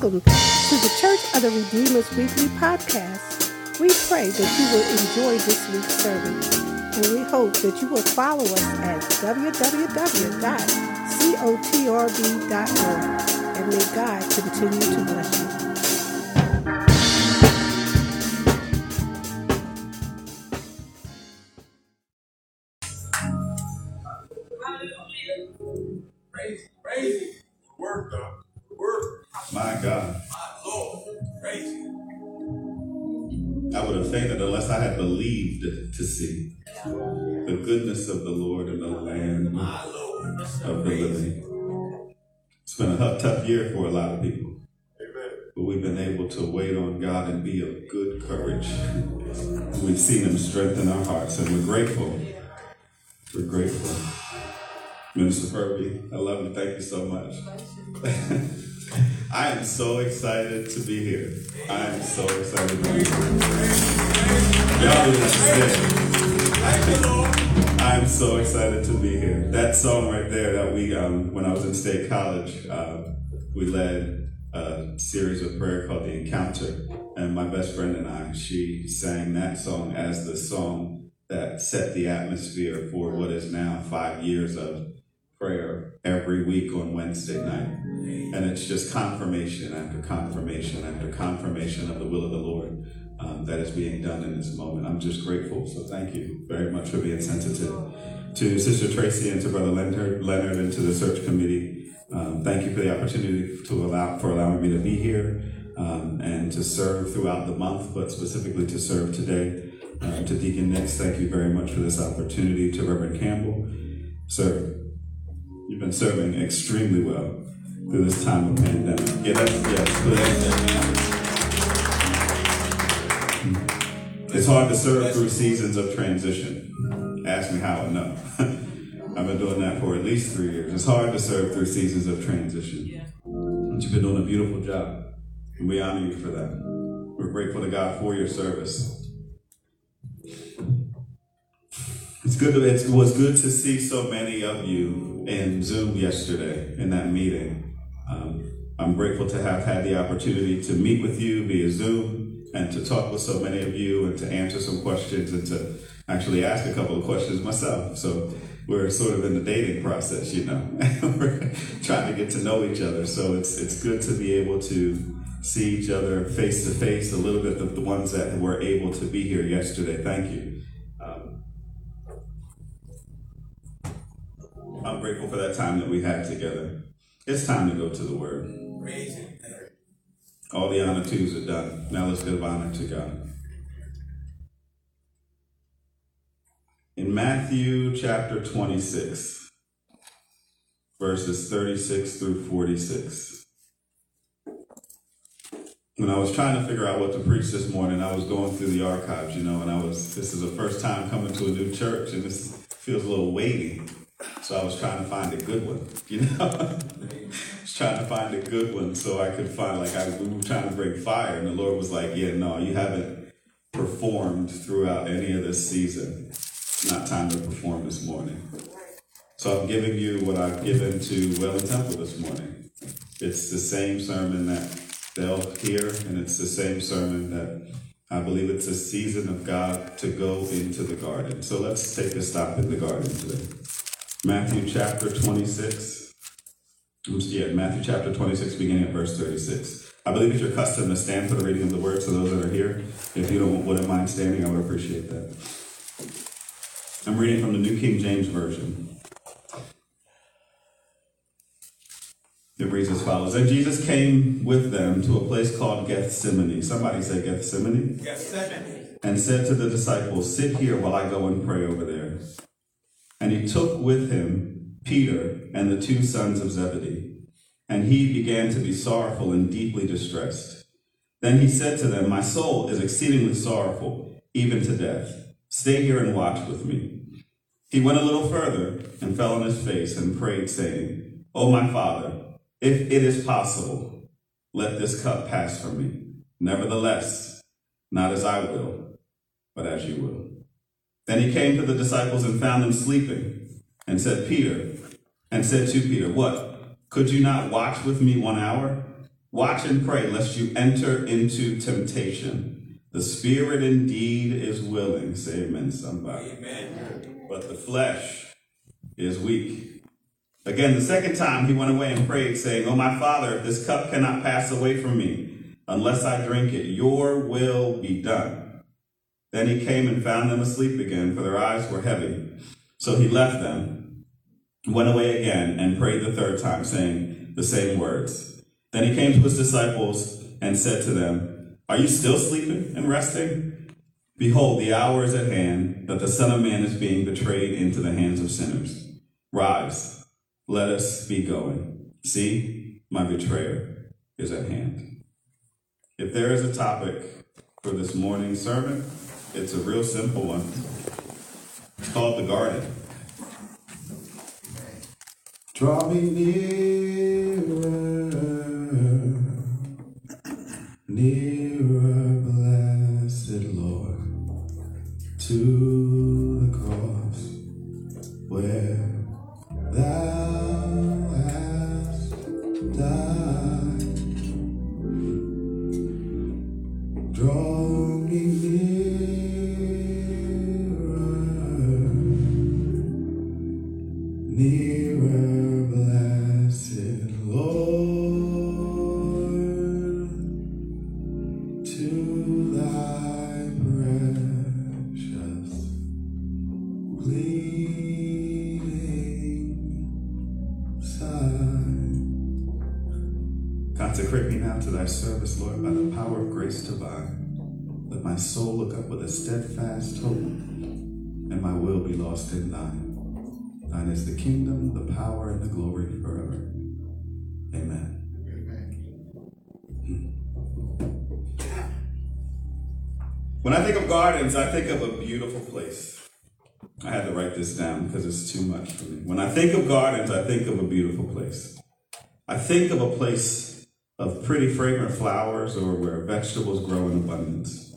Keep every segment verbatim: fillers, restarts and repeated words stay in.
Welcome to the Church of the Redeemers Weekly Podcast. We pray that you will enjoy this week's sermon, and we hope that you will follow us at w w w dot c o t r b dot org, and may God continue to bless you. To see the goodness of the Lord in the land of the living. It's been a tough year for a lot of people, but we've been able to wait on God and be of good courage. We've seen Him strengthen our hearts, and we're grateful. We're grateful. Minister Kirby, I love you. Thank you so much. I am so excited to be here. I am so excited to be here. Y'all do not say. I am so excited to be here. That song right there that we, um, when I was in State College, uh, we led a series of prayer called The Encounter. And my best friend and I, she sang that song as the song that set the atmosphere for what is now five years of prayer every week on Wednesday night. And it's just confirmation after confirmation after confirmation of the will of the Lord um, that is being done in this moment. I'm just grateful. So thank you very much for being sensitive. To Sister Tracy and to Brother Leonard, Leonard and to the search committee, um, thank you for the opportunity to allow for allowing me to be here um, and to serve throughout the month, but specifically to serve today. Uh, to Deacon Nix, thank you very much for this opportunity. To Reverend Campbell, sir, you've been serving extremely well through this time of pandemic. Yeah, that's, yes, please. It's hard to serve through seasons of transition. Ask me how I know. I've been doing that for at least three years. It's hard to serve through seasons of transition. But you've been doing a beautiful job, and we honor you for that. We're grateful to God for your service. It's good to, it was good to see so many of you in Zoom yesterday in that meeting. Um, I'm grateful to have had the opportunity to meet with you via Zoom and to talk with so many of you and to answer some questions and to actually ask a couple of questions myself. So we're sort of in the dating process, you know. We're trying to get to know each other. So it's it's good to be able to see each other face to face, a little bit of the ones that were able to be here yesterday. Thank you. Um, I'm grateful for that time that we had together. It's time to go to the Word. All the honor twos are done. Now let's give honor to God. In Matthew chapter twenty-six, verses thirty-six through forty-six. When I was trying to figure out what to preach this morning, I was going through the archives, you know, and I was, this is the first time coming to a new church, and this feels a little weighty. So I was trying to find a good one, you know. I was trying to find a good one so I could find, like, I, we were trying to bring fire, and the Lord was like, yeah, no, you haven't performed throughout any of this season. It's not time to perform this morning. So I'm giving you what I've given to Wellan Temple this morning. It's the same sermon that they'll hear, and it's the same sermon that I believe it's a season of God to go into the garden. So let's take a stop in the garden today. Matthew chapter twenty-six, yeah, Matthew chapter twenty-six, beginning at verse thirty-six. I believe it's your custom to stand for the reading of the word, so those that are here, if you don't wouldn't mind standing, I would appreciate that. I'm reading from the New King James Version. It reads as follows. And Jesus came with them to a place called Gethsemane. Somebody say Gethsemane. Gethsemane. And said to the disciples, sit here while I go and pray over there. And he took with him Peter and the two sons of Zebedee, and he began to be sorrowful and deeply distressed. Then he said to them, my soul is exceedingly sorrowful, even to death. Stay here and watch with me. He went a little further and fell on his face and prayed, saying, O my Father, if it is possible, let this cup pass from me. Nevertheless, not as I will, but as you will. Then he came to the disciples and found them sleeping, and said, Peter, and said to Peter, what? Could you not watch with me one hour? Watch and pray, lest you enter into temptation. The spirit indeed is willing. Say amen, somebody. Amen. But the flesh is weak. Again, the second time he went away and prayed, saying, "O my Father, if this cup cannot pass away from me, unless I drink it, your will be done." Then he came and found them asleep again, for their eyes were heavy. So he left them, went away again, and prayed the third time, saying the same words. Then he came to his disciples and said to them, "Are you still sleeping and resting? Behold, the hour is at hand, that the Son of Man is being betrayed into the hands of sinners. Rise, let us be going. See, my betrayer is at hand." If there is a topic for this morning's sermon, it's a real simple one. It's called the garden. Draw me nearer. Nearer, blessed Lord, to the cross where thou hast died. Draw me nearer, nearer, blessed Lord. Consecrate me now to thy service, Lord, by the power of grace divine. Let my soul look up with a steadfast hope, and my will be lost in thine. Thine is the kingdom, the power, and the glory forever. Amen. Amen. When I think of gardens, I think of a beautiful place. I had to write this down because it's too much for me. When I think of gardens, I think of a beautiful place. I think of a place of pretty fragrant flowers, or where vegetables grow in abundance.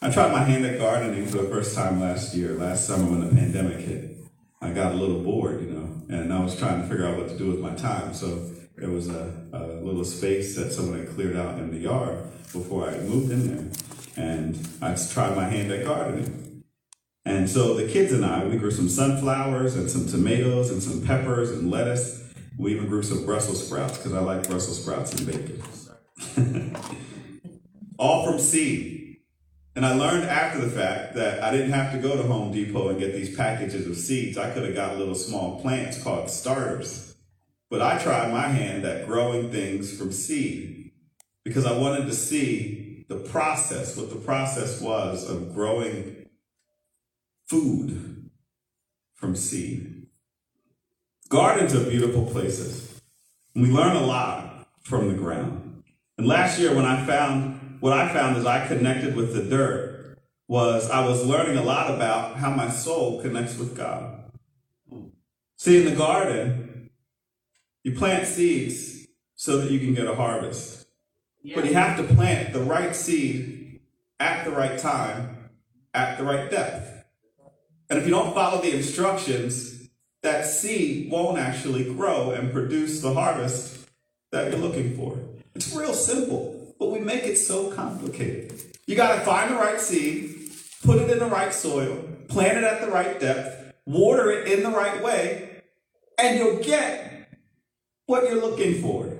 I tried my hand at gardening for the first time last year, last summer when the pandemic hit. I got a little bored, you know, and I was trying to figure out what to do with my time. So there was a, a little space that someone had cleared out in the yard before I moved in there. And I tried my hand at gardening. And so the kids and I, we grew some sunflowers and some tomatoes and some peppers and lettuce. We even grew some Brussels sprouts, because I like Brussels sprouts and bacon. All from seed. And I learned after the fact that I didn't have to go to Home Depot and get these packages of seeds. I could have got little small plants called starters. But I tried my hand at growing things from seed, because I wanted to see the process, what the process was of growing food from seed. Gardens are beautiful places. And we learn a lot from the ground. And last year when I found, what I found as I connected with the dirt was I was learning a lot about how my soul connects with God. See, in the garden, you plant seeds so that you can get a harvest. Yeah. But you have to plant the right seed at the right time, at the right depth. And if you don't follow the instructions, that seed won't actually grow and produce the harvest that you're looking for. It's real simple, but we make it so complicated. You gotta find the right seed, put it in the right soil, plant it at the right depth, water it in the right way, and you'll get what you're looking for.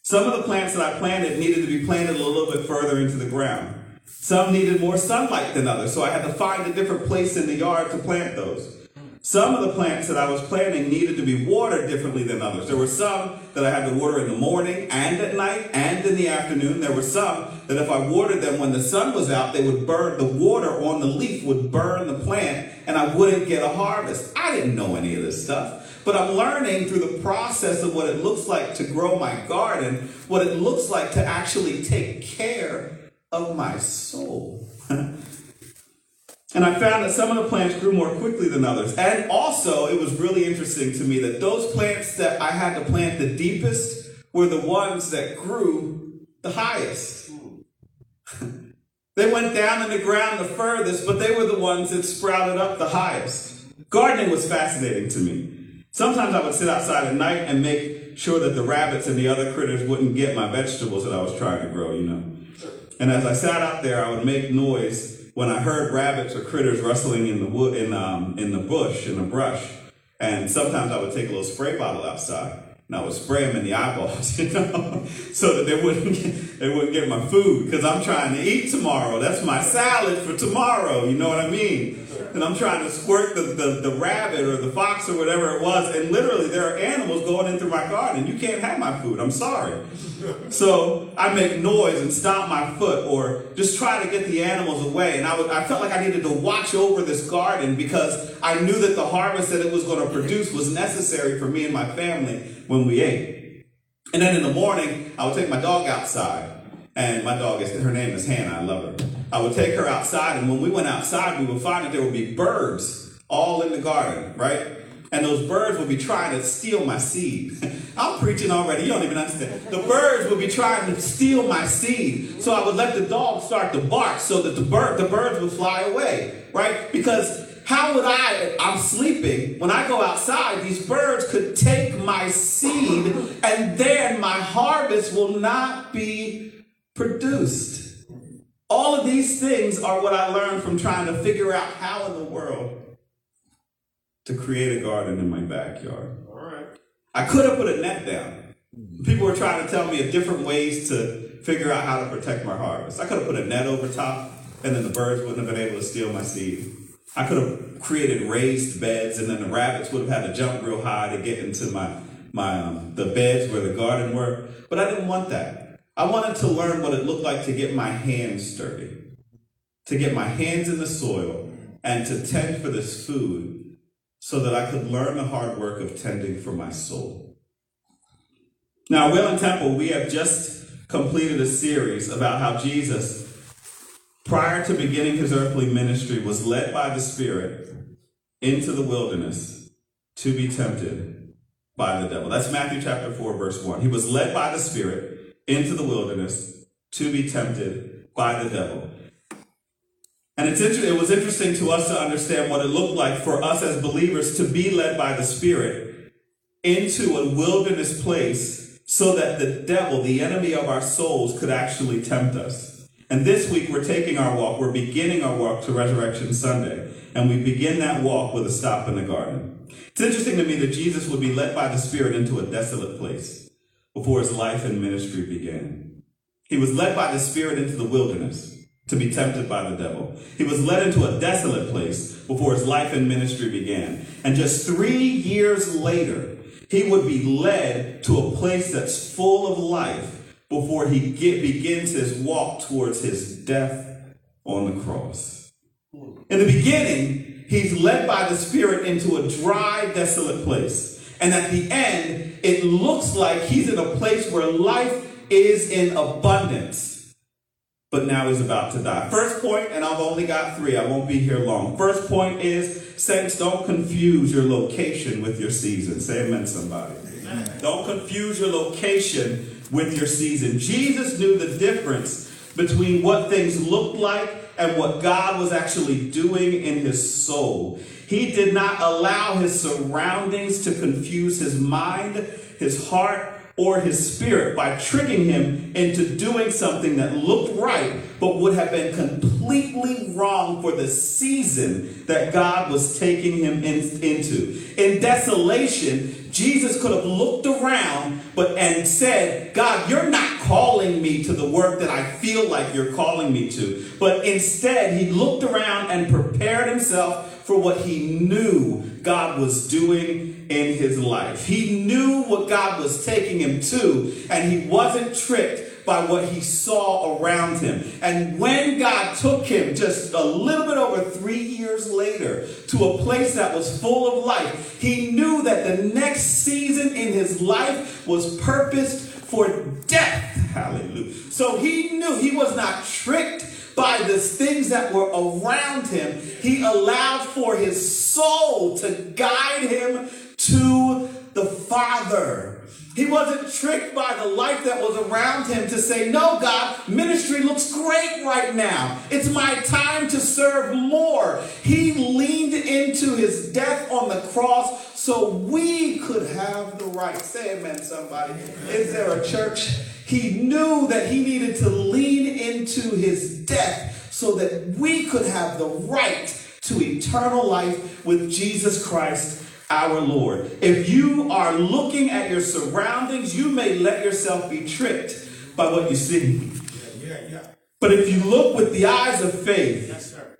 Some of the plants that I planted needed to be planted a little bit further into the ground. Some needed more sunlight than others, so I had to find a different place in the yard to plant those. Some of the plants that I was planting needed to be watered differently than others. There were some that I had to water in the morning and at night and in the afternoon. There were some that if I watered them when the sun was out, they would burn, the water on the leaf would burn the plant and I wouldn't get a harvest. I didn't know any of this stuff, but I'm learning through the process of what it looks like to grow my garden, what it looks like to actually take care of my soul. And I found that some of the plants grew more quickly than others. And also, it was really interesting to me that those plants that I had to plant the deepest were the ones that grew the highest. They went down in the ground the furthest, but they were the ones that sprouted up the highest. Gardening was fascinating to me. Sometimes I would sit outside at night and make made sure that the rabbits and the other critters wouldn't get my vegetables that I was trying to grow, you know. And as I sat out there, I would make noise when I heard rabbits or critters rustling in the wood, in um, in the bush, in the brush. And sometimes I would take a little spray bottle outside and I would spray them in the eyeballs, you know, so that they wouldn't get, they wouldn't get my food, because I'm trying to eat tomorrow. That's my salad for tomorrow. You know what I mean? And I'm trying to squirt the, the, the rabbit or the fox or whatever it was. And literally there are animals going into my garden. You can't have my food. I'm sorry. So I make noise and stomp my foot or just try to get the animals away. And I, would, I felt like I needed to watch over this garden, because I knew that the harvest that it was going to produce was necessary for me and my family when we ate. And then in the morning, I would take my dog outside. And my dog, is her name is Hannah. I love her. I would take her outside, and when we went outside, we would find that there would be birds all in the garden, right? And those birds would be trying to steal my seed. I'm preaching already. You don't even understand. The birds would be trying to steal my seed. So I would let the dog start to bark so that the bird, the birds would fly away, right? Because how would I, I'm sleeping, when I go outside, these birds could take my seed, and then my harvest will not be produced. All of these things are what I learned from trying to figure out how in the world to create a garden in my backyard. All right. I could have put a net down. People were trying to tell me of different ways to figure out how to protect my harvest. I could have put a net over top, and then the birds wouldn't have been able to steal my seed. I could have created raised beds, and then the rabbits would have had to jump real high to get into my, my um, the beds where the garden were. But I didn't want that. I wanted to learn what it looked like to get my hands dirty, to get my hands in the soil, and to tend for this food so that I could learn the hard work of tending for my soul. Now, at Wellan Temple, we have just completed a series about how Jesus, prior to beginning his earthly ministry, was led by the Spirit into the wilderness to be tempted by the devil. That's Matthew chapter four, verse one. He was led by the Spirit into the wilderness to be tempted by the devil. And it's inter- it was interesting to us to understand what it looked like for us as believers to be led by the Spirit into a wilderness place so that the devil, the enemy of our souls, could actually tempt us. And this week we're taking our walk, we're beginning our walk to Resurrection Sunday, and we begin that walk with a stop in the garden. It's interesting to me that Jesus would be led by the Spirit into a desolate place before his life and ministry began. He was led by the Spirit into the wilderness to be tempted by the devil. He was led into a desolate place before his life and ministry began. And just three years later, he would be led to a place that's full of life before he get, begins his walk towards his death on the cross. In the beginning, he's led by the Spirit into a dry, desolate place. And at the end, it looks like he's in a place where life is in abundance. But now he's about to die. First point, and I've only got three. I won't be here long. First point is, saints, don't confuse your location with your season. Say amen, somebody. Amen. Don't confuse your location with your season. Jesus knew the difference between what things looked like and what God was actually doing in his soul. He did not allow his surroundings to confuse his mind, his heart, or his spirit by tricking him into doing something that looked right, but would have been completely wrong for the season that God was taking him in, into. In desolation, Jesus could have looked around but and said, God, you're not calling me to the work that I feel like you're calling me to. But instead, he looked around and prepared himself for what he knew God was doing in his life. He knew what God was taking him to, and he wasn't tricked by what he saw around him. And when God took him just a little bit over three years later to a place that was full of life, he knew that the next season in his life was purposed for death. Hallelujah. So he knew he was not tricked by the things that were around him. He allowed for his soul to guide him to the Father. He wasn't tricked by the life that was around him to say, no, God, ministry looks great right now. It's my time to serve more. He leaned into his death on the cross so we could have the right. Say amen, somebody. Is there a church? He knew that he needed to lean into his death so that we could have the right to eternal life with Jesus Christ, our Lord. If you are looking at your surroundings, you may let yourself be tricked by what you see. Yeah, yeah, yeah. But if you look with the eyes of faith, yes, sir,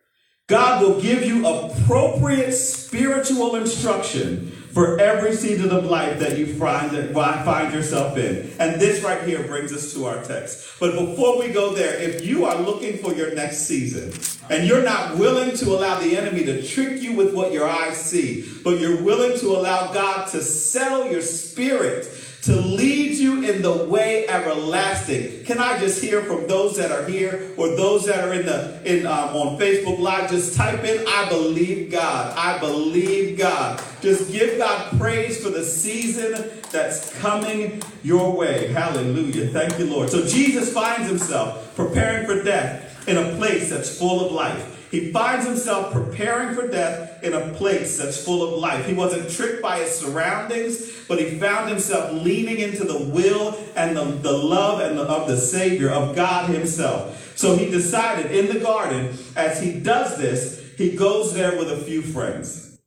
God will give you appropriate spiritual instruction for every season of life that you find that find yourself in. And this right here brings us to our text. But before we go there, if you are looking for your next season and you're not willing to allow the enemy to trick you with what your eyes see, but you're willing to allow God to settle your spirit, to lead you in the way everlasting. Can I just hear from those that are here or those that are in the in um, on Facebook Live? Just type in, I believe God. I believe God. Just give God praise for the season that's coming your way. Hallelujah. Thank you, Lord. So Jesus finds himself preparing for death in a place that's full of life. He finds himself preparing for death in a place that's full of life. He wasn't tricked by his surroundings, but he found himself leaning into the will and the, the love and the, of the Savior, of God himself. So he decided in the garden, as he does this, he goes there with a few friends.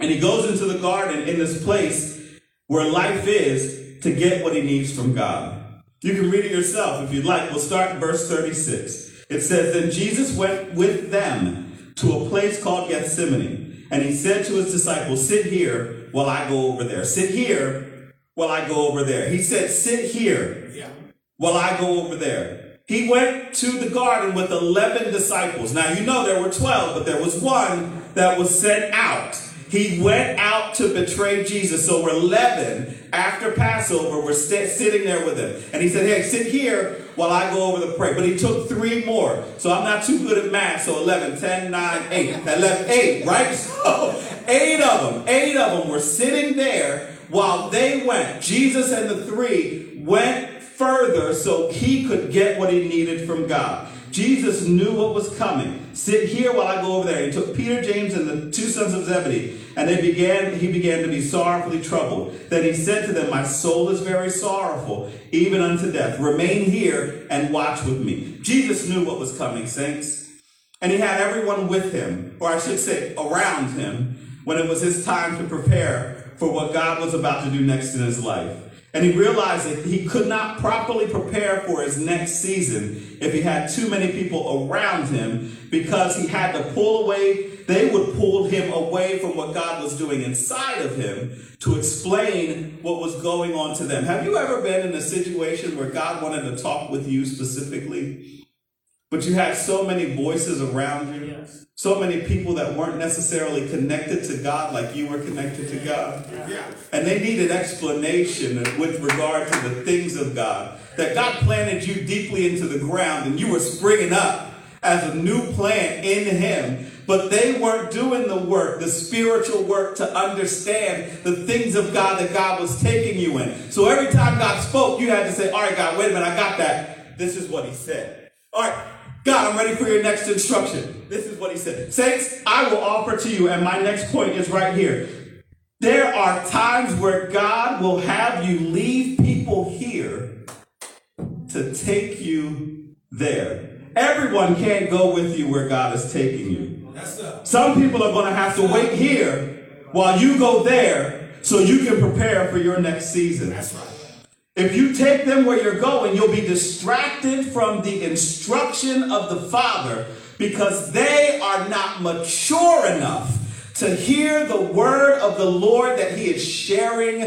And he goes into the garden in this place where life is to get what he needs from God. You can read it yourself if you'd like. We'll start in verse thirty-six. It says, then Jesus went with them to a place called Gethsemane, and he said to his disciples, sit here while I go over there. Sit here while I go over there. He said, sit here yeah. while I go over there. He went to the garden with eleven disciples. Now, you know there were twelve, but there was one that was sent out. He went out to betray Jesus. So we're eleven after Passover. We're st- sitting there with him. And he said, hey, sit here while I go over the prayer. But he took three more. So I'm not too good at math. So eleven, ten, nine, eight, eleven, eight, right? So eight of them, eight of them were sitting there while they went. Jesus and the three went further so he could get what he needed from God. Jesus knew what was coming. Sit here while I go over there. He took Peter, James, and the two sons of Zebedee, and they began. He began to be sorrowfully troubled. Then he said to them, my soul is very sorrowful, even unto death. Remain here and watch with me. Jesus knew what was coming, saints. And he had everyone with him, or I should say around him, when it was his time to prepare for what God was about to do next in his life. And he realized that he could not properly prepare for his next season if he had too many people around him, because he had to pull away. They would pull him away from what God was doing inside of him to explain what was going on to them. Have you ever been in a situation where God wanted to talk with you specifically, but you had so many voices around you, yes, so many people that weren't necessarily connected to God like you were connected to God? Yeah. And they needed explanation with regard to the things of God. That God planted you deeply into the ground and you were springing up as a new plant in him. But they weren't doing the work, the spiritual work, to understand the things of God that God was taking you in. So every time God spoke, you had to say, all right, God, wait a minute, I got that. This is what he said. All right. God, I'm ready for your next instruction. This is what he said. Saints, I will offer to you, and my next point is right here. There are times where God will have you leave people here to take you there. Everyone can't go with you where God is taking you. Some people are going to have to wait here while you go there so you can prepare for your next season. That's right. If you take them where you're going, you'll be distracted from the instruction of the Father because they are not mature enough to hear the word of the Lord that he is sharing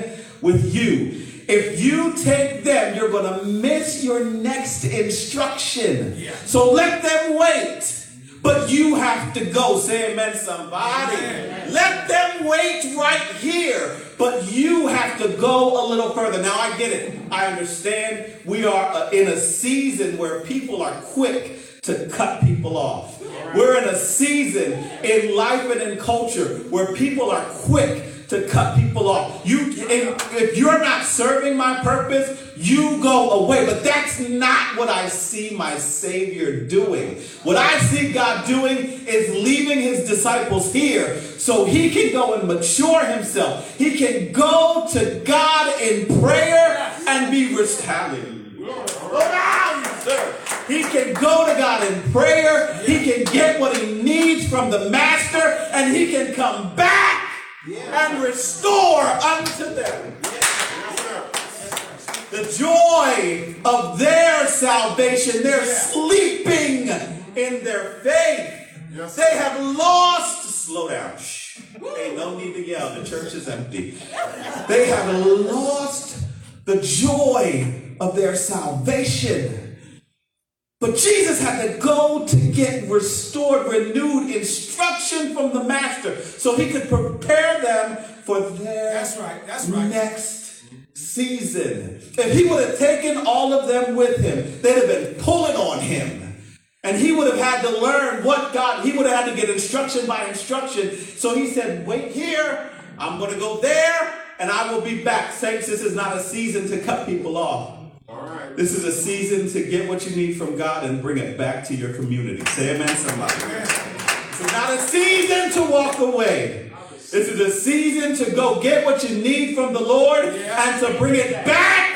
with you. If you take them, you're going to miss your next instruction. Yeah. So let them wait. But you have to go. Say amen, somebody. Amen. Let them wait right here. But you have to go a little further. Now, I get it. I understand. We are in a season where people are quick to cut people off. We're in a season in life and in culture where people are quick to cut people off. You, if, if you're not serving my purpose, you go away. But that's That's not what I see my Savior doing. What I see God doing is leaving his disciples here so he can go and mature himself. He can go to God in prayer and be restored. He can go to God in prayer. He can get what he needs from the Master, and he can come back and restore unto them. The joy of their salvation. They're sleeping in their faith. They have lost. Slow down. Shh. Hey, no need to yell. The church is empty. They have lost the joy of their salvation. But Jesus had to go to get restored, renewed instruction from the Master so he could prepare them for their That's right. That's right. next season. If he would have taken all of them with him, they'd have been pulling on him. And he would have had to learn what God, he would have had to get instruction by instruction. So he said, wait here, I'm going to go there, and I will be back. Saints, this is not a season to cut people off. All right. This is a season to get what you need from God and bring it back to your community. Say amen, somebody. It's not a season to walk away. This is a season to go get what you need from the Lord and to bring it back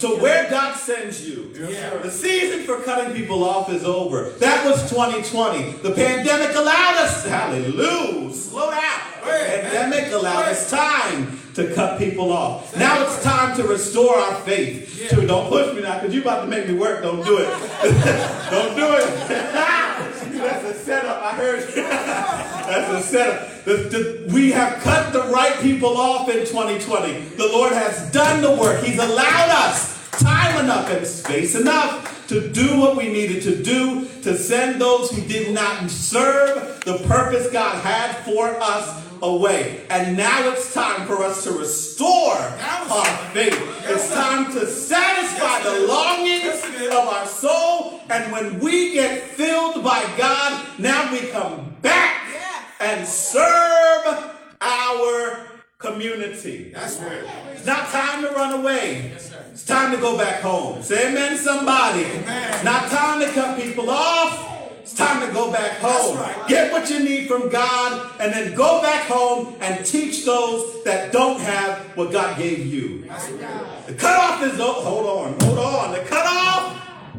to where God sends you. The season for cutting people off is over. That was twenty twenty. The pandemic allowed us, hallelujah, slow down. The pandemic allowed us time to cut people off. Now it's time to restore our faith. Dude, don't push me now because you're about to make me work. Don't do it. Don't do it. That's a setup. I heard you. That's a setup. The, the, we have cut the right people off in twenty twenty. The Lord has done the work. He's allowed us time enough and space enough to do what we needed to do, to send those who did not serve the purpose God had for us away. And now it's time for us to restore our faith. It's time to satisfy the longings of our soul. And when we get filled by God, now we come back and serve our community. That's right. It's not time to run away. It's time to go back home. Say amen, somebody. It's not time to cut people off. It's time to go back home. Right. Get what you need from God and then go back home and teach those that don't have what God gave you. Right. The cutoff is over. Hold on, hold on. The cutoff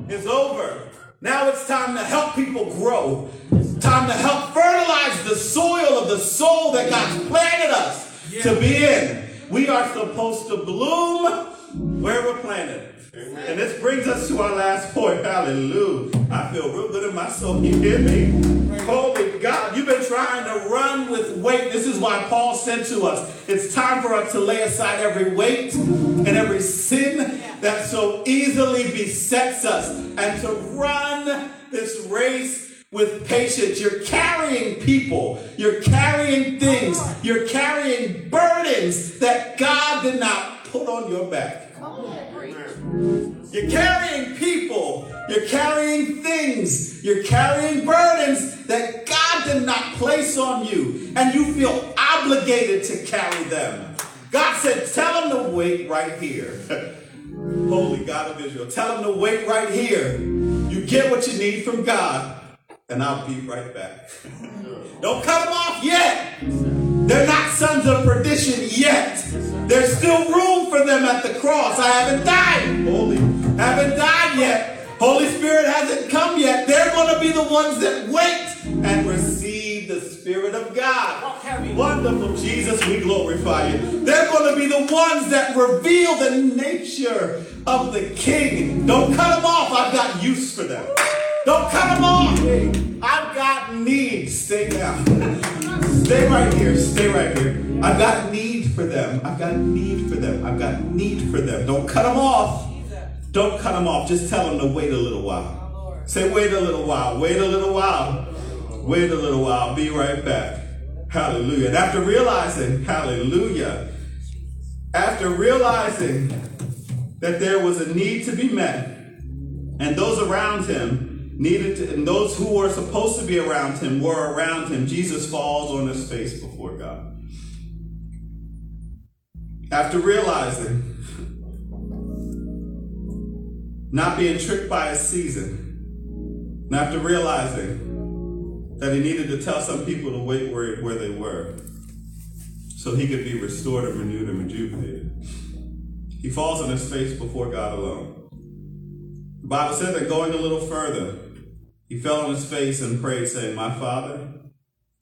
is over. Now it's time to help people grow. It's time to help fertilize the soil of the soul that God's planted us yeah. to be in. We are supposed to bloom where we're planted. Amen. And this brings us to our last point. Hallelujah. I feel real good in my soul. You hear me? Holy God, you've been trying to run with weight. This is why Paul said to us, it's time for us to lay aside every weight and every sin that so easily besets us and to run this race with patience. You're carrying people. You're carrying things. You're carrying burdens that God did not put on your back. You're carrying people. You're carrying things. You're carrying burdens that God did not place on you. And you feel obligated to carry them. God said, tell them to wait right here. Holy God of Israel, tell them to wait right here. You get what you need from God. And I'll be right back. Don't cut them off yet. They're not sons of perdition yet. There's still room for them at the cross. I haven't died. Holy. Haven't died yet. Holy Spirit hasn't come yet. They're going to be the ones that wait and receive the Spirit of God. Wonderful Jesus, we glorify you. They're going to be the ones that reveal the nature of the King. Don't cut them off. I've got use for them. Don't cut them off. Hey, I've got needs. Stay down. Stay right here. Stay right here. I've got need for them. I've got need for them. I've got need for them. Don't cut them off. Don't cut them off. Just tell them to wait a little while. Say, wait a little while. Wait a little while. Wait a little while. Be right back. Hallelujah. And after realizing, hallelujah, after realizing that there was a need to be met and those around him needed to, and those who were supposed to be around him were around him, Jesus falls on his face before God. After realizing Not being tricked by his season. And after realizing that he needed to tell some people to wait where, where they were so he could be restored and renewed and rejuvenated, he falls on his face before God alone. The Bible says that going a little further, he fell on his face and prayed, saying, "My Father,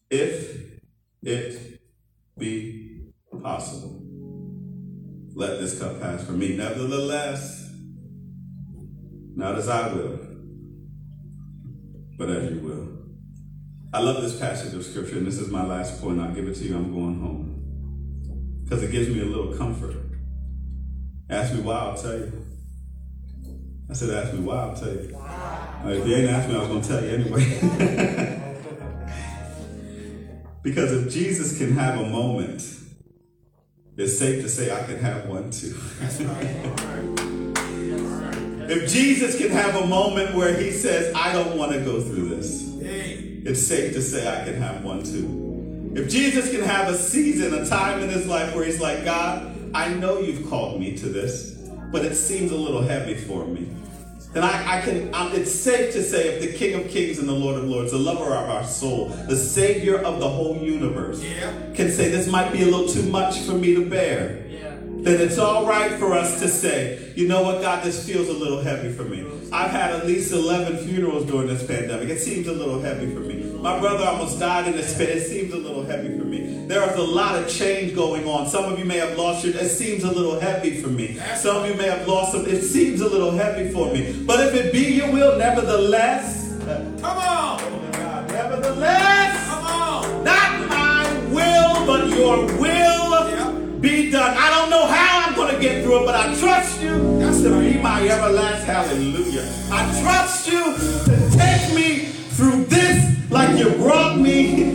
if it be possible, let this cup pass from me. Nevertheless, not as I will, but as you will." I love this passage of scripture, and this is my last point. I'll give it to you. I'm going home because it gives me a little comfort. Ask me why, I'll tell you. I said, ask me why, I'll tell you. Wow. If you ain't asked me, I was going to tell you anyway. Because if Jesus can have a moment, it's safe to say I can have one too. If Jesus can have a moment where he says, "I don't want to go through this," it's safe to say I can have one too. If Jesus can have a season, a time in his life where he's like, "God, I know you've called me to this, but it seems a little heavy for me," then I, I can, I'm, it's safe to say if the King of Kings and the Lord of Lords, the lover of our soul, the Savior of the whole universe, yeah, can say this might be a little too much for me to bear, yeah, then it's all right for us to say, "You know what, God, this feels a little heavy for me. I've had at least eleven funerals during this pandemic. It seems a little heavy for me. My brother almost died in this pit. It seems a little heavy for me. There is a lot of change going on. Some of you may have lost your, it seems a little heavy for me. Some of you may have lost some, it seems a little heavy for me. But if it be your will, nevertheless, come on, God, nevertheless, come on, not my will, but your will, yep, be done. I don't know how I'm going to get through it, but I trust you. That's to be my everlasting hallelujah. I trust you to take me through this like you brought me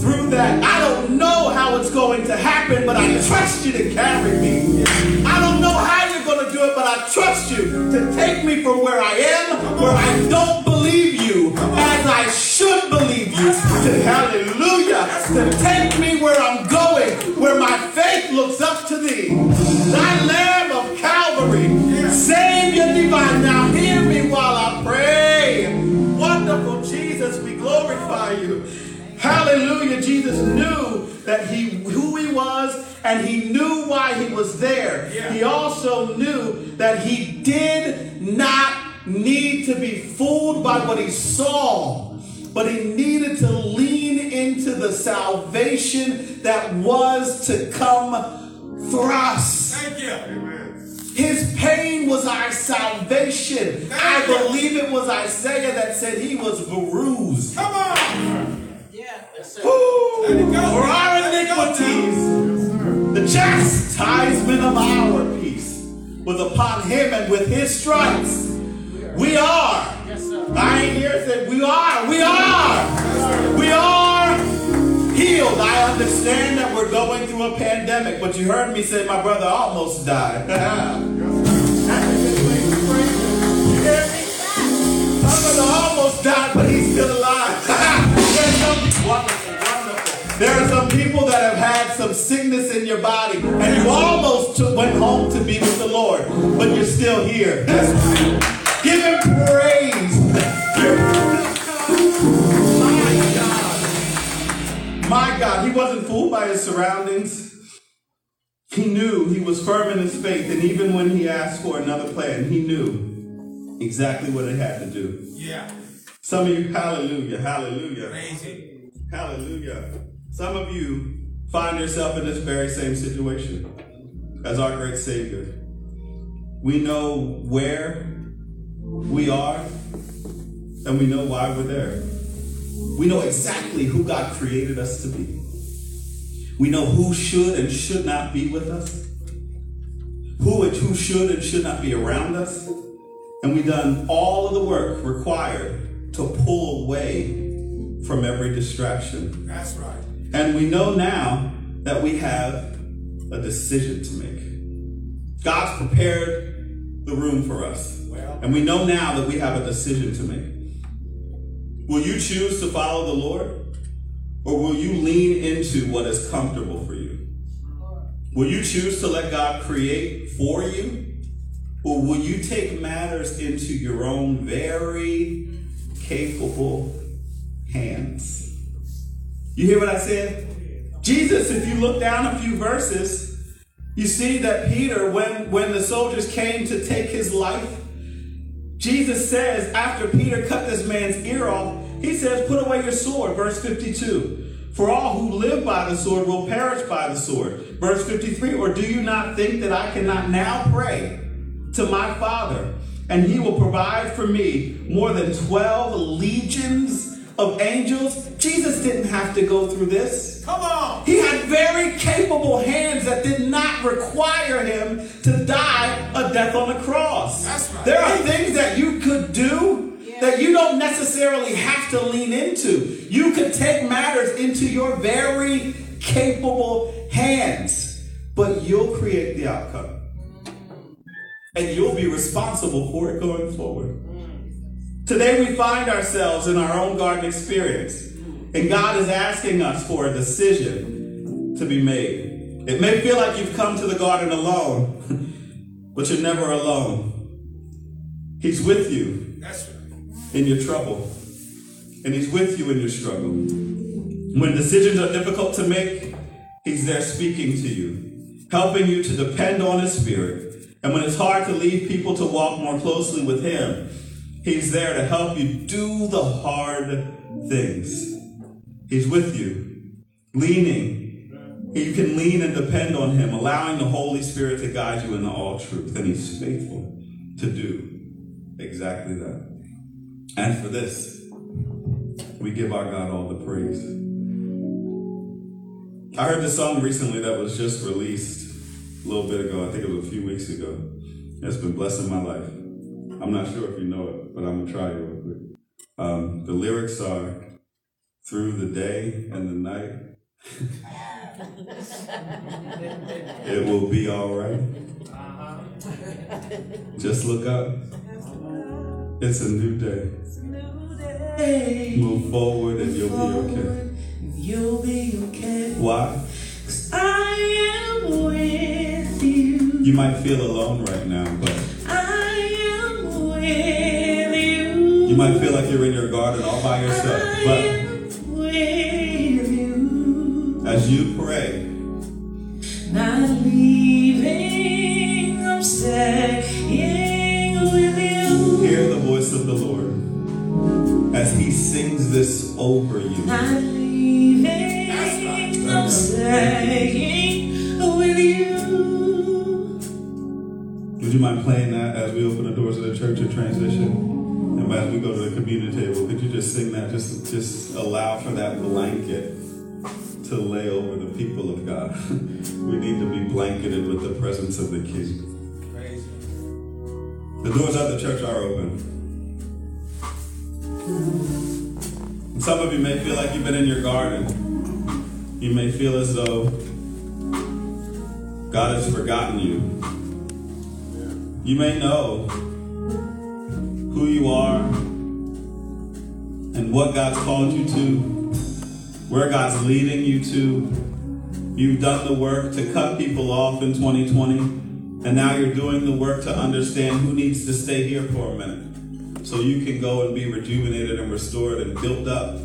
through that. I don't know how it's going to happen, but I trust you to carry me. I don't know how you're going to do it, but I trust you to take me from where I am, where I don't believe you, as I should believe you, to hallelujah, to take me where I'm going, where my faith looks up to thee. Thy Lamb of Calvary, Savior divine, now hear me while I pray." Wonderful Jesus, we glorify you. Hallelujah. Jesus knew that he who he was, and he knew why he was there. Yeah. He also knew that he did not need to be fooled by what he saw, but he needed to lean into the salvation that was to come for us. Thank you. Amen. His pain was our salvation. I believe it was Isaiah that said he was bruised. Come on! Yeah, yes, sir. Woo! For our iniquities, the chastisement of our peace was upon him, and with his stripes, we are. I ain't here to say we are. We are. We are healed. I understand that we're going through a pandemic, but you heard me say my brother almost died. Almost died, but he's still alive. There's some, wonderful, wonderful. There are some people that have had some sickness in your body, and you almost went home to be with the Lord, but you're still here. Give him praise. My God. My God, he wasn't fooled by his surroundings. He knew he was firm in his faith, and even when he asked for another plan, he knew exactly what it had to do. Yeah. Some of you, hallelujah, hallelujah. Amazing. Hallelujah. Some of you find yourself in this very same situation as our great Savior. We know where we are, and we know why we're there. We know exactly who God created us to be. We know who should and should not be with us, who and who should and should not be around us. And we've done all of the work required to pull away from every distraction. That's right. And we know now that we have a decision to make. God's prepared the room for us. Well, and we know now that we have a decision to make. Will you choose to follow the Lord? Or will you lean into what is comfortable for you? Will you choose to let God create for you? Or will you take matters into your own very capable hands? You hear what I said? Jesus, if you look down a few verses, you see that Peter, when, when the soldiers came to take his life, Jesus says, after Peter cut this man's ear off, he says, put away your sword, verse fifty-two. For all who live by the sword will perish by the sword. Verse fifty-three, or do you not think that I cannot now pray to my Father, and he will provide for me more than twelve legions of angels? Jesus didn't have to go through this. Come on! He had very capable hands that did not require him to die a death on the cross. That's right. There are things that you could do that you don't necessarily have to lean into. You could take matters into your very capable hands, but you'll create the outcome. And you'll be responsible for it going forward. Today we find ourselves in our own garden experience, and God is asking us for a decision to be made. It may feel like you've come to the garden alone, but you're never alone. He's with you in your trouble, and he's with you in your struggle. When decisions are difficult to make, he's there speaking to you, helping you to depend on his Spirit. And when it's hard to lead people to walk more closely with him, he's there to help you do the hard things. He's with you, leaning. You can lean and depend on him, allowing the Holy Spirit to guide you into all truth. And he's faithful to do exactly that. And for this, we give our God all the praise. I heard this song recently that was just released a little bit ago. I think it was a few weeks ago. It's been blessing my life. I'm not sure if you know it, but I'm going to try it real quick. Um, the lyrics are, through the day and the night, it will be all right. Just look up. It's a new day. Hey, move forward and you'll be okay. You'll be okay. Why? Because I am with. You might feel alone right now, but I am with you. You might feel like you're in your garden all by yourself, I but am with you. As you pray, not leaving, I'm staying with you. Hear the voice of the Lord as he sings this over you. Not leaving, I'm staying with you. Would you mind playing that as we open the doors of the church and transition? And as we go to the communion table, could you just sing that? Just, just allow for that blanket to lay over the people of God. We need to be blanketed with the presence of the King. Praise. The doors of the church are open. And some of you may feel like you've been in your garden. You may feel as though God has forgotten you. You may know who you are and what God's called you to, where God's leading you to. You've done the work to cut people off in twenty twenty, and now you're doing the work to understand who needs to stay here for a minute so you can go and be rejuvenated and restored and built up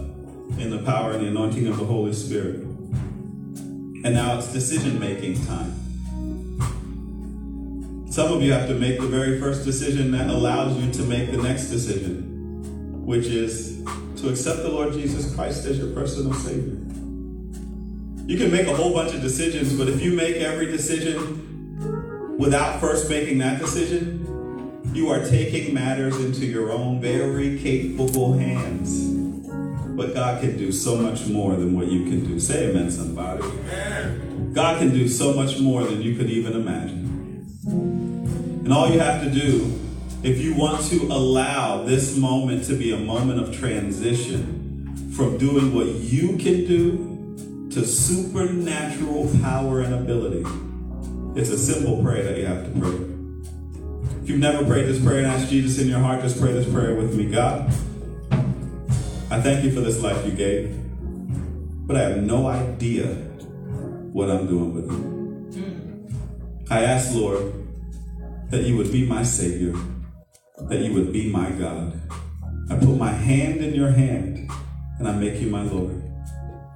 in the power and the anointing of the Holy Spirit. And now it's decision-making time. Some of you have to make the very first decision that allows you to make the next decision, which is to accept the Lord Jesus Christ as your personal Savior. You can make a whole bunch of decisions, but if you make every decision without first making that decision, you are taking matters into your own very capable hands. But God can do so much more than what you can do. Say amen, somebody. God can do so much more than you could even imagine. And all you have to do, if you want to allow this moment to be a moment of transition from doing what you can do to supernatural power and ability, it's a simple prayer that you have to pray. If you've never prayed this prayer and asked Jesus in your heart, just pray this prayer with me. God, I thank you for this life you gave, but I have no idea what I'm doing with it. I ask, Lord, that you would be my Savior, that you would be my God. I put my hand in your hand, and I make you my Lord.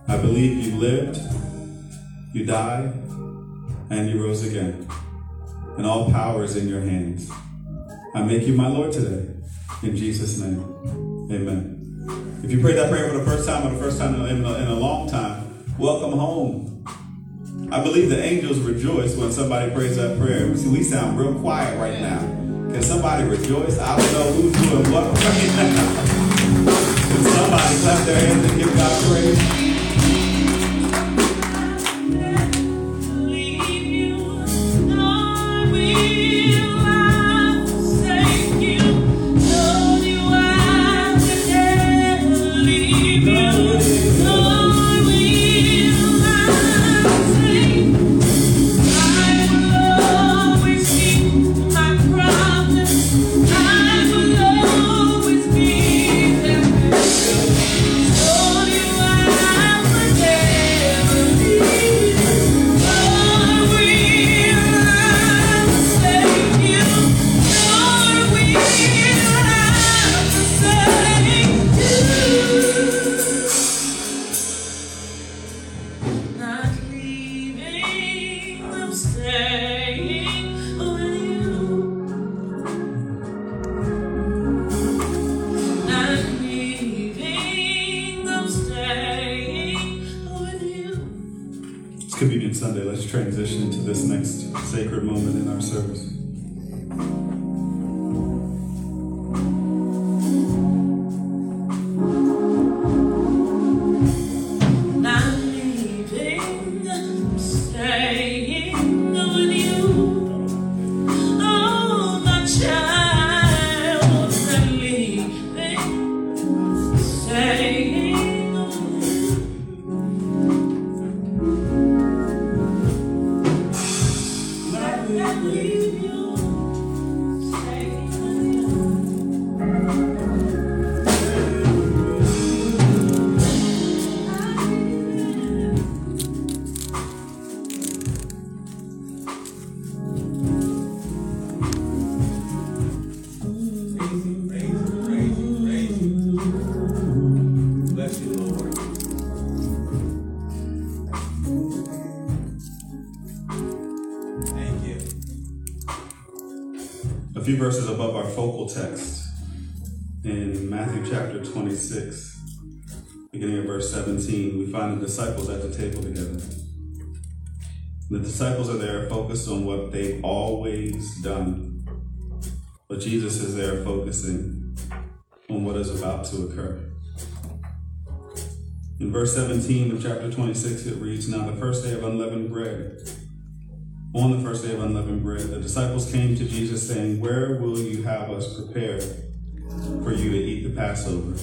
I believe you lived, you died, and you rose again, and all power is in your hands. I make you my Lord today, in Jesus' name, amen. If you prayed that prayer for the first time or the first time in a, in a long time, welcome home. I believe the angels rejoice when somebody prays that prayer. We sound real quiet right now. Can somebody rejoice? I don't know who's doing what right now. Can somebody clap their hands and give God praise? A few verses above our focal text in Matthew chapter twenty-six, beginning at verse seventeen, we find the disciples at the table together. The disciples are there focused on what they've always done, but Jesus is there focusing on what is about to occur. In verse seventeen of chapter twenty-six, it reads, "Now the first day of unleavened bread, On the first day of unleavened bread, the disciples came to Jesus saying, 'Where will you have us prepare for you to eat the Passover?'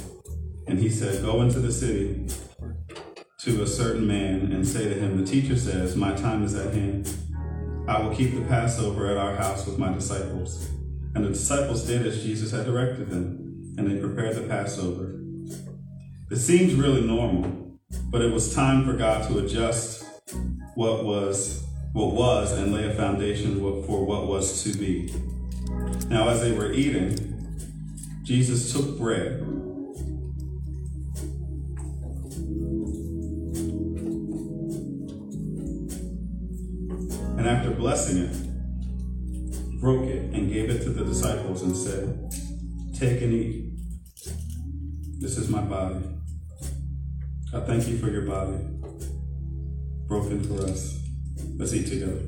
And he said, 'Go into the city to a certain man and say to him, the teacher says, my time is at hand. I will keep the Passover at our house with my disciples.' And the disciples did as Jesus had directed them, and they prepared the Passover." It seems really normal, but it was time for God to adjust what was what was and lay a foundation for what was to be. Now, as they were eating, Jesus took bread. And after blessing it, broke it and gave it to the disciples and said, "Take and eat. This is my body. I thank you for your body, broken for us. Let's eat together."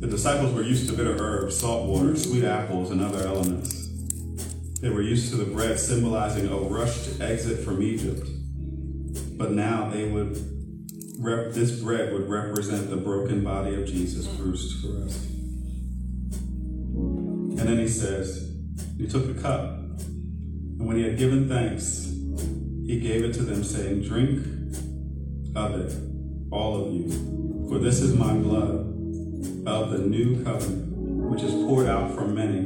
The disciples were used to bitter herbs, salt water, sweet apples, and other elements. They were used to the bread symbolizing a rushed exit from Egypt. But now they would rep- this bread would represent the broken body of Jesus bruised for us. And then he says, "He took a cup, and when he had given thanks, he gave it to them, saying, 'Drink of it, all of you, for this is my blood of the new covenant, which is poured out for many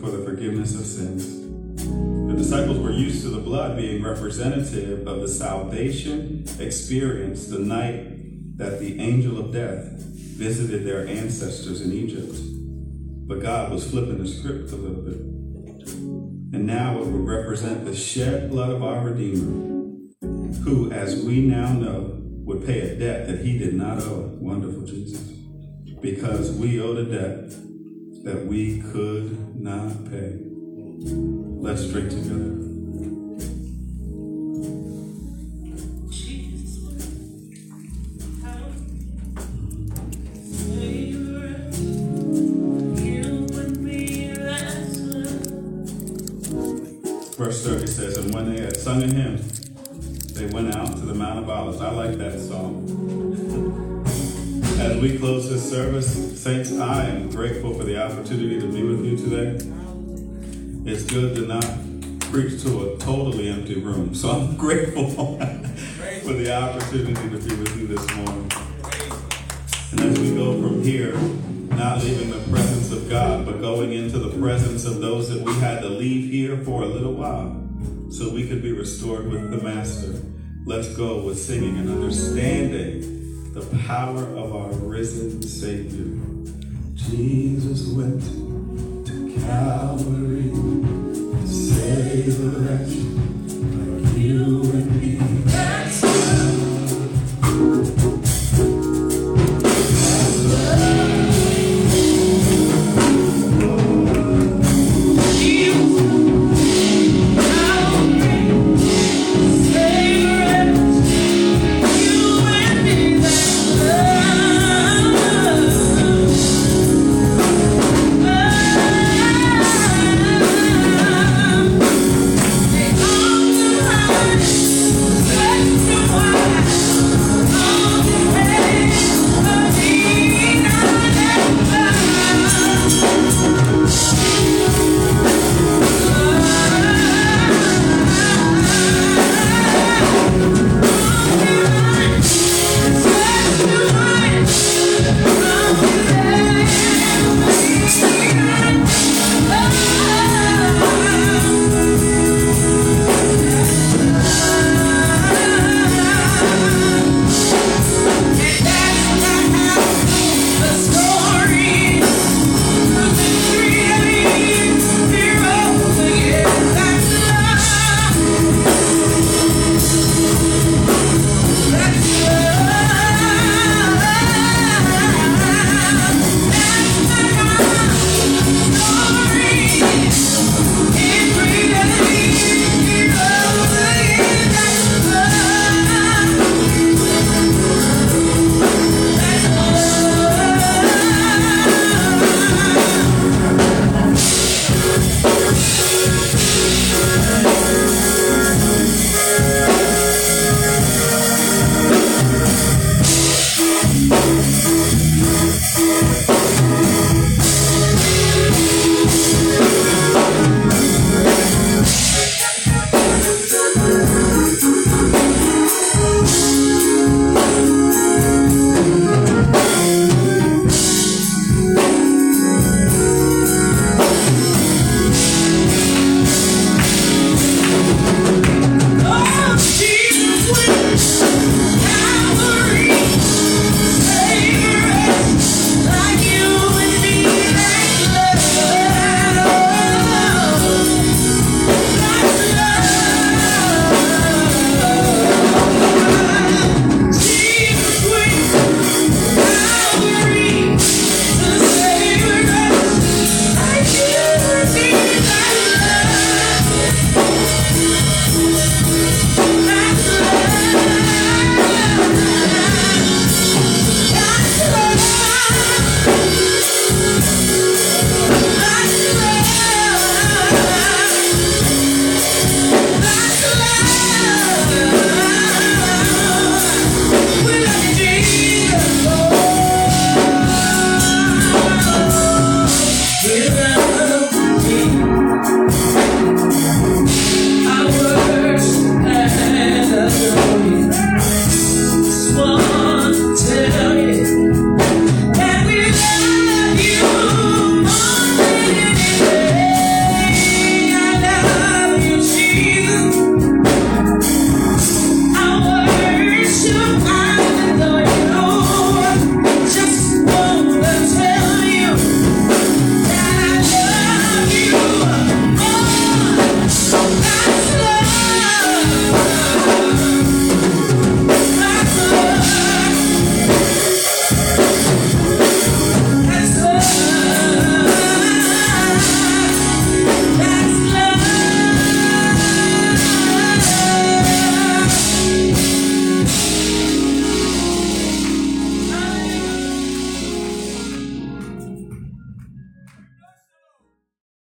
for the forgiveness of sins. The disciples were used to the blood being representative of the salvation experienced the night that the angel of death visited their ancestors in Egypt. But God was flipping the script a little bit. And now it would represent the shed blood of our Redeemer, who, as we now know, would pay a debt that he did not owe. Wonderful Jesus. Because we owed a debt that we could not pay. Let's drink together. Verse thirty says, and when they had sung a hymn, they went out to the Mount of Olives. I like that song. As we close this service, saints, I am grateful for the opportunity to be with you today. It's good to not preach to a totally empty room, so I'm grateful for the opportunity to be with you this morning. And as we go from here, not leaving the presence of God, but going into the presence of those that we had to leave here for a little while so we could be restored with the Master. Let's go with singing and understanding the power of our risen Savior. Jesus went to Calvary to save a wretch